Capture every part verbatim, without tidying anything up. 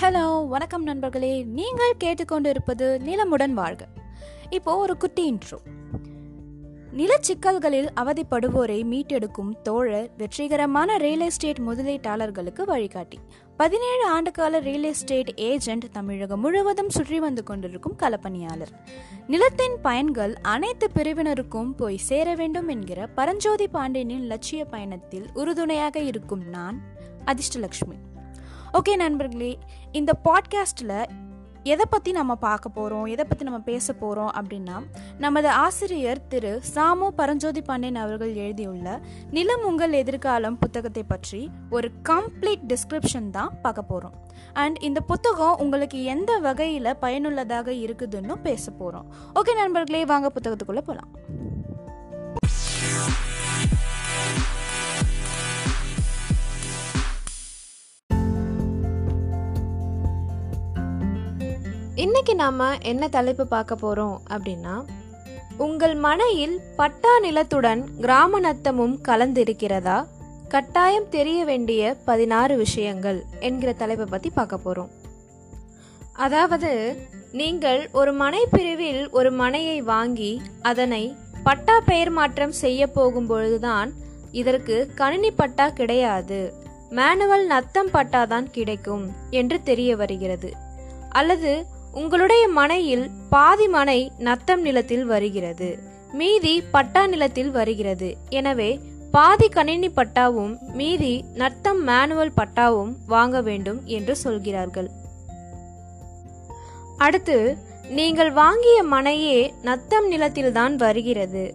Hello, வணக்கம் நண்பர்களே. நீங்கள் கேட்டுக்கொண்டு இருப்பது நிலமுடன் வாழ்க. இப்போது ஒரு குட்டி இன்ட்ரோ. நிலச்சிக்கல்களில் அவதிப்படுவோரை மீட்டெடுக்கும் தோழர் வெற்றிகரமான ரியல் எஸ்டேட் முதலீட்டாளர்களுக்கு வழிகாட்டி. பதினேழு ஆண்டுகால ரியல் எஸ்டேட் ஏஜென்ட், தமிழகம் முழுவதும் சுற்றி வந்து கொண்டிருக்கும் களப்பணியாளர், நிலத்தின் பயன்கள் அனைத்து பிரிவினருக்கும் போய் சேர வேண்டும் என்கிற பரஞ்சோதி பாண்டியனின் லட்சிய பயணத்தில் உறுதுணையாக இருக்கும் நான் அதிர்ஷ்டலக்ஷ்மி. ஓகே நண்பர்களே, இந்த பாட்காஸ்டில் எதை பற்றி நம்ம பார்க்க போகிறோம், எதை பற்றி நம்ம பேச போகிறோம் அப்படின்னா, நமது ஆசிரியர் திரு சாமு பரஞ்சோதி பாண்டியன் அவர்கள் எழுதியுள்ள நிலம் உங்கள் எதிர்காலம் புத்தகத்தை பற்றி ஒரு கம்ப்ளீட் டிஸ்கிரிப்ஷன் தான் பார்க்க போகிறோம். அண்ட் இந்த புத்தகம் உங்களுக்கு எந்த வகையில் பயனுள்ளதாக இருக்குதுன்னு பேச போகிறோம். ஓகே நண்பர்களே, வாங்க புத்தகத்துக்குள்ளே போகலாம். இன்னைக்கு நாம என்ன தலைப்பு பார்க்க போறோம் அப்படின்னா, உங்கள் மனையில் பட்டா நிலத்துடன் கிராம நத்தமும் கலந்திருக்கிறதா, கட்டாயம் தெரிய வேண்டிய பதினாறு விஷயங்கள் என்கிற தலைப்பை பத்தி பார்க்க போறோம். அதாவது, நீங்கள் ஒரு மனை பிரிவில் ஒரு மனையை வாங்கி அதனை பட்டா பெயர் மாற்றம் செய்ய போகும் பொழுதுதான் இதற்கு கணினி பட்டா கிடையாது, மேனுவல் நத்தம் பட்டாதான் கிடைக்கும் என்று தெரிய வருகிறது. அல்லது உங்களுடைய மனையில் பாதி மனை நத்தம் நிலத்தில் வருகிறது, மீதி பட்டா நிலத்தில் வருகிறது. எனவே பாதி கணினி பட்டாவும் மீதி நத்தம் மேனுவல் பட்டாவும் வாங்க வேண்டும் என்று சொல்கிறார்கள். அடுத்து, நீங்கள் வாங்கிய மனையே நத்தம் நிலத்தில்தான் வருகிறது,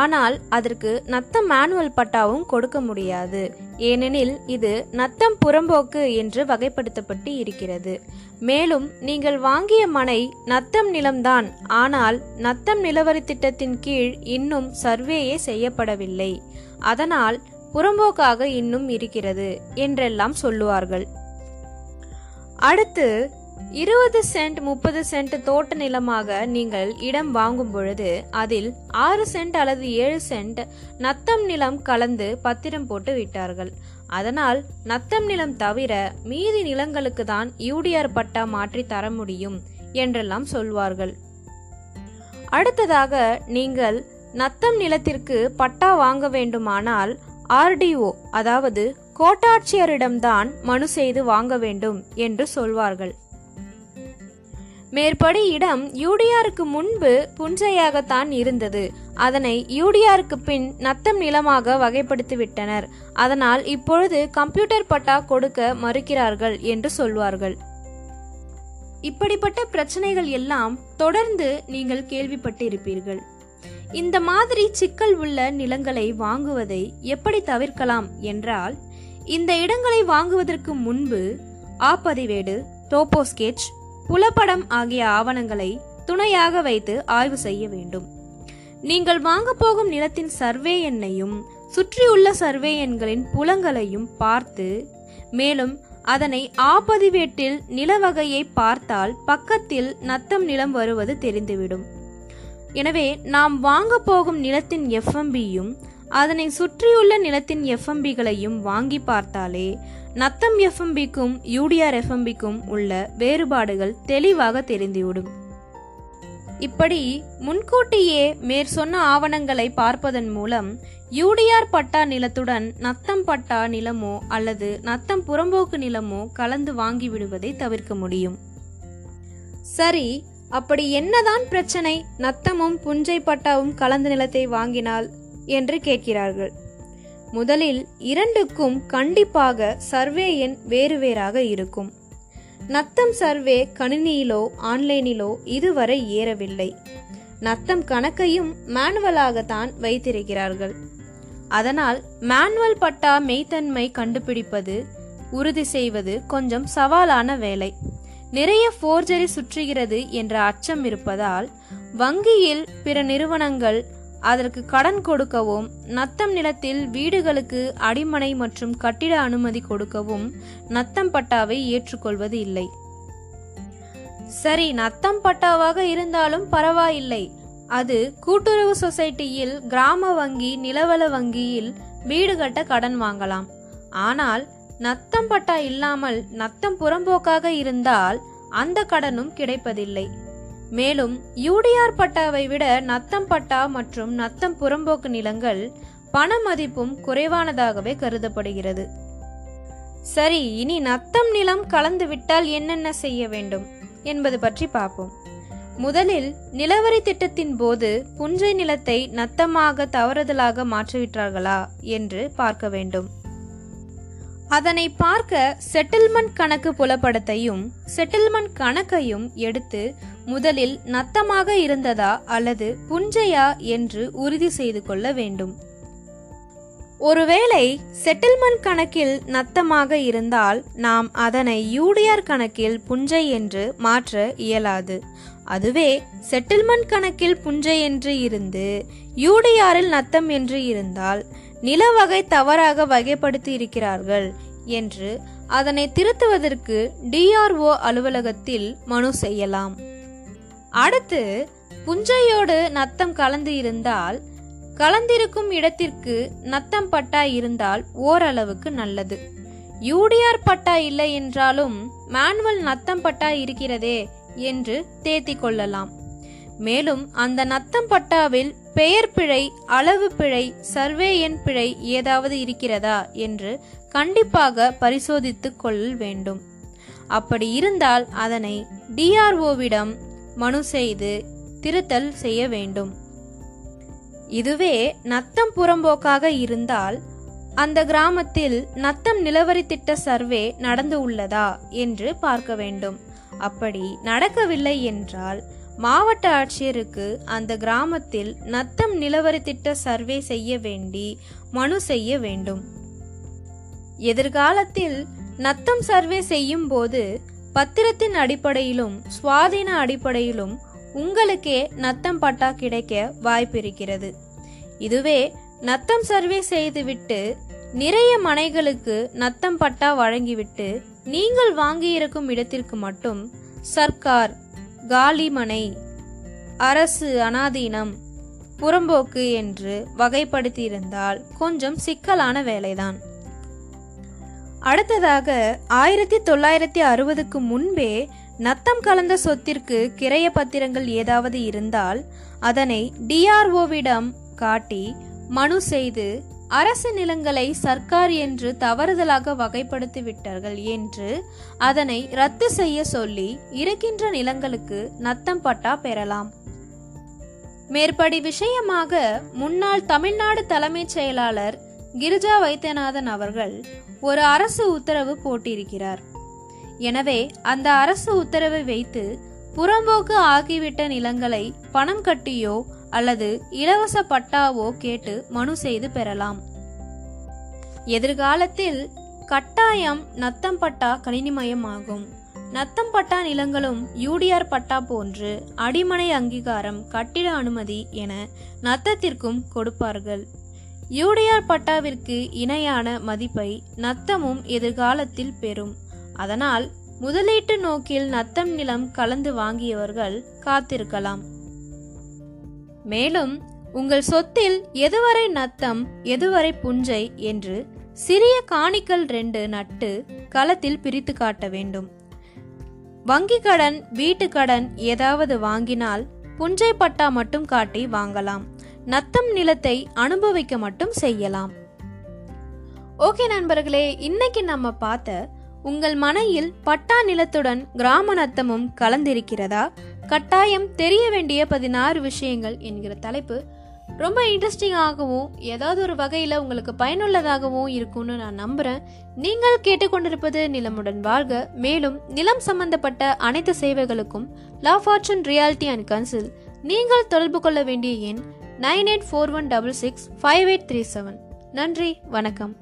ஆனால் அதற்கு நத்தம் மேனுவல் பட்டாவும் கொடுக்க முடியாது, ஏனெனில் இது நத்தம் புறம்போக்கு என்று வகைப்படுத்தப்பட்டு இருக்கிறது. மேலும் நீங்கள் வாங்கிய மனை நத்தம் நிலம்தான், ஆனால் நத்தம் நிலவரி திட்டத்தின் கீழ் இன்னும் சர்வேயே செய்யப்படவில்லை, அதனால் புறம்போக்காக இன்னும் இருக்கிறது என்றெல்லாம் சொல்லுவார்கள். அடுத்து, இருபது சென்ட் முப்பது சென்ட் தோட்ட நிலமாக நீங்கள் இடம் வாங்கும் பொழுது அதில் ஆறு சென்ட் அல்லது ஏழு சென்ட் நத்தம் நிலம் கலந்து பத்திரம் போட்டு விட்டார்கள். அதனால் நத்தம் நிலம் தவிர மீதி நிலங்களுக்கு தான் யூடிஆர் பட்டா மாற்றி தர முடியும் என்றெல்லாம் சொல்வார்கள். அடுத்ததாக, நீங்கள் நத்தம் நிலத்திற்கு பட்டா வாங்க வேண்டுமானால் ஆர்டிஓ, அதாவது கோட்டாட்சியரிடம்தான் மனு செய்து வாங்க வேண்டும் என்று சொல்வார்கள். மேற்படி இடம் யூடிஆருக்கு முன்பு புஞ்சையாகத்தான் இருந்தது, அதனை யூடிஆருக்கு பின் நத்தம் நிலமாக வகைப்படுத்தி விட்டனர், அதனால் இப்பொழுது கம்ப்யூட்டர் பட்டா கொடுக்க மறுக்கிறார்கள் என்று சொல்வார்கள். இப்படிப்பட்ட பிரச்சனைகள் எல்லாம் தொடர்ந்து நீங்கள் கேள்விப்பட்டு இருப்பீர்கள். இந்த மாதிரி சிக்கல் உள்ள நிலங்களை வாங்குவதை எப்படி தவிர்க்கலாம் என்றால், இந்த இடங்களை வாங்குவதற்கு முன்பு ஆப்பதிவேடு, டோபோ ஸ்கெட்ச், புலப்படம் ஆகிய ஆவணங்களை துணையாக வைத்து ஆய்வு செய்ய வேண்டும். நீங்கள் வாங்க போகும் நிலத்தின் சர்வே எண்ணையும் சுற்றியுள்ள சர்வே எண்களின் புலங்களையும் பார்த்து, மேலும் அதனை ஆப்பதிவேட்டில் நிலவகையை பார்த்தால் பக்கத்தில் நத்தம் நிலம் வருவது தெரிந்துவிடும். எனவே நாம் வாங்க போகும் நிலத்தின் எஃப்எம்பியும் அதனை சுற்றியுள்ள நிலத்தின் எஃப்எம்பிகளையும் வாங்கி பார்த்தாலே நத்தம் எஃப்எம்பிக்கும் யூடிஆர் எஃப்எம்பிக்கும் உள்ள வேறுபாடுகள் தெளிவாக தெரிந்துவிடும். இப்படி முன்கூட்டியே மேற்சொன்ன ஆவணங்களை பார்ப்பதன் மூலம் யூடிஆர் பட்டா நிலத்துடன் நத்தம் பட்டா நிலமோ அல்லது நத்தம் புறம்போக்கு நிலமோ கலந்து வாங்கிவிடுவதை தவிர்க்க முடியும். சரி, அப்படி என்னதான் பிரச்சனை நத்தமும் புஞ்சை பட்டாவும் கலந்த நிலத்தை வாங்கினால் என்று கேட்கிறார்கள். முதலில் இரண்டுக்கும் கண்டிப்பாக சர்வே எண் வேறு வேறாக இருக்கும். நத்தம் சர்வே கணினியிலோ ஆன்லைனிலோ இதுவரை ஏறவில்லை. நத்தம் கணக்கையும் மேனுவலாகத்தான் வைத்திருக்கிறார்கள். அதனால் மேனுவல் பட்டா மெய்தன்மை கண்டுபிடிப்பது, உறுதி செய்வது கொஞ்சம் சவாலான வேலை. நிறைய ஃபோர்ஜரி சுற்றுகிறது என்ற அச்சம் இருப்பதால் வங்கியில் பிற நிறுவனங்கள் அதற்கு கடன் கொடுக்கவும், நத்தம் நிலத்தில் வீடுகளுக்கு அடிமனை மற்றும் கட்டிட அனுமதி கொடுக்கவும் நத்தம் பட்டாவை ஏற்றுக்கொள்வது இல்லை. சரி, நத்தம் பட்டாவாக இருந்தாலும் பரவாயில்லை, அது கூட்டுறவு சொசைட்டியில், கிராம வங்கி, நிலவள வங்கியில் வீடு கட்ட கடன் வாங்கலாம். ஆனால் நத்தம் பட்டா இல்லாமல் நத்தம் புறம்போக்காக இருந்தால் அந்த கடனும் கிடைப்பதில்லை. மேலும் யூடிஆர் பட்டாவை விட நத்தம் பட்டா மற்றும் நத்தம் புறம்போக்கு நிலங்கள் பண மதிப்பும் குறைவானதாகவே கருதப்படுகிறது. சரி, இனி நத்தம் நிலம் கலந்து விட்டால் என்னென்ன செய்ய வேண்டும் என்பது பற்றி பார்ப்போம். முதலில் நிலவரி திட்டத்தின் போது புஞ்சை நிலத்தை நத்தமாக தவறுதலாக மாற்றிவிட்டார்களா என்று பார்க்க வேண்டும். அதனை பார்க்க செட்டில்மெண்ட் கணக்கு புலப்படத்தையும் செட்டில்மெண்ட் கணக்கையும் எடுத்து முதலில் நத்தமாக இருந்ததா அல்லது புஞ்சையா என்று உறுதி செய்து கொள்ள வேண்டும். ஒருவேளை செட்டில்மெண்ட் கணக்கில் நத்தமாக இருந்தால் நாம் அதனை யூடிஆர் கணக்கில் புஞ்சை என்று மாற்ற இயலாது. அதுவே செட்டில்மெண்ட் கணக்கில் புஞ்சை என்று இருந்து யூடிஆரில் நத்தம் என்று இருந்தால் நில வகை தவறாக வகைப்படுத்தி இருக்கிறார்கள் என்று அதனை திருத்துவதற்கு டிஆர்ஓ அலுவலகத்தில் மனு செய்யலாம். அடுத்து புஞ்சையோடு நத்தம் கலந்து இருந்தால் கலந்திருக்கும் இடத்திற்கு நத்தம் பட்டா இருந்தால் ஓரளவுக்கு நல்லது. யூடிஆர் பட்டா இல்லை என்றாலும் மேனுவல் நத்தம் பட்டா இருக்கிறதே என்று தேத்தி கொள்ளலாம். மேலும் அந்த நத்தம் பட்டாவில் பெயர் பிழை, அளவு பிழை, சர்வே எண் பிழை ஏதாவது இருக்கிறதா என்று கண்டிப்பாக பரிசோதித்து கொள்ள வேண்டும். அப்படி இருந்தால் அதனை டிஆர்ஓவிடம் மனு செய்து திருத்தல் செய்ய வேண்டும். இதுவே நத்தம் புறம்போக்காக இருந்தால் அந்த கிராமத்தில் நத்தம் நிலவரி திட்ட சர்வே நடந்து உள்ளதா என்று பார்க்க வேண்டும். அப்படி நடக்கவில்லை என்றால் மாவட்ட ஆட்சியருக்கு அந்த கிராமத்தில் நத்தம் நிலவரி திட்ட சர்வே செய்ய வேண்டி மனு செய்ய வேண்டும். எதிர்காலத்தில் நத்தம் சர்வே செய்யும் போது பத்திரத்தின் அடிப்படையிலும் சுவாதீன அடிப்படையிலும் உங்களுக்கே நத்தம் பட்டா கிடைக்க வாய்ப்பிருக்கிறது. இதுவே நத்தம் சர்வே செய்துவிட்டு நிறைய மனைகளுக்கு நத்தம் பட்டா வழங்கிவிட்டு நீங்கள் வாங்கியிருக்கும் இடத்திற்கு மட்டும் சர்க்கார், காலி மனை, அரசு அனாதீனம், புறம்போக்கு என்று வகைப்படுத்தியிருந்தால் கொஞ்சம் சிக்கலான வேலைதான். அடுத்ததாக ஆயிரத்தி தொள்ளாயிரத்தி அறுபதுக்கு முன்பே நத்தம் கலந்த சொத்திற்கு கிரைய பத்திரங்கள் ஏதாவது இருந்தால் அதனை டிஆர்ஓவிடம் காட்டி மனு செய்து அரசு நிலங்களை சர்க்கார் என்று தவறுதலாக வகைப்படுத்தி விட்டார்கள் என்று அதனை ரத்து செய்ய சொல்லி இருக்கின்ற நிலங்களுக்கு நத்தம் பட்டா பெறலாம். மேற்படி விஷயமாக முன்னாள் தமிழ்நாடு தலைமைச் செயலாளர் கிரிஜா வைத்தியநாதன் அவர்கள் ஒரு அரசு உத்தரவு போட்டிருக்கிறார். எனவே அந்த அரசு உத்தரவை வைத்து புறம்போக்கு ஆகிவிட்ட நிலங்களை பணம் கட்டியோ அல்லது இலவச பட்டாவோ கேட்டு மனு செய்து பெறலாம். எதிர்காலத்தில் கட்டாயம் நத்தம் பட்டா கணினிமயமாகும். நத்தம் பட்டா நிலங்களும் யூடிஆர் பட்டா போன்று அடிமனை அங்கீகாரம், கட்டிட அனுமதி என நத்தத்திற்கும் கொடுப்பார்கள். யூடிஆர் பட்டாவிற்கு இணையான மதிப்பை நத்தமும் எதிர்காலத்தில் பெறும். அதனால் முதலீட்டு நோக்கில் நத்தம் நிலம் கலந்து வாங்கியவர்கள் காத்திருக்கலாம். மேலும் உங்கள் சொத்தில் எதுவரை நத்தம், எதுவரை புஞ்சை என்று சிறிய காணிக்கல் ரெண்டு நட்டு களத்தில் பிரித்து காட்ட வேண்டும். வங்கி கடன், வீட்டு கடன் ஏதாவது வாங்கினால் புஞ்சை பட்டா மட்டும் காட்டி வாங்கலாம். நத்தம் நிலத்தை அனுபவிக்க மட்டும் செய்யலாம். ஓகே நண்பர்களே, இன்னைக்கு நம்ம பார்த்த உங்கள் மனையில் பட்டா நிலத்துடன் கிராம நத்தமும் கலந்திருக்கிறதா, கட்டாயம் தெரிய வேண்டிய பதினாறு விஷயங்கள் என்கிற தலைப்பு ரொம்ப இன்ட்ரெஸ்டிங்காகவும் ஏதாவது ஒரு வகையில் உங்களுக்கு பயனுள்ளதாகவும் இருக்கும்னு நான் நம்புகிறேன். நீங்கள் கேட்டுக்கொண்டிருப்பது நிலமுடன் வாழ்க. மேலும் நிலம் சம்பந்தப்பட்ட அனைத்து சேவைகளுக்கும் லவ் ரியாலிட்டி அண்ட் கன்சல். நீங்கள் தொடர்பு கொள்ள வேண்டிய எண் nine eight four one double six five eight three seven. நன்றி, வணக்கம்.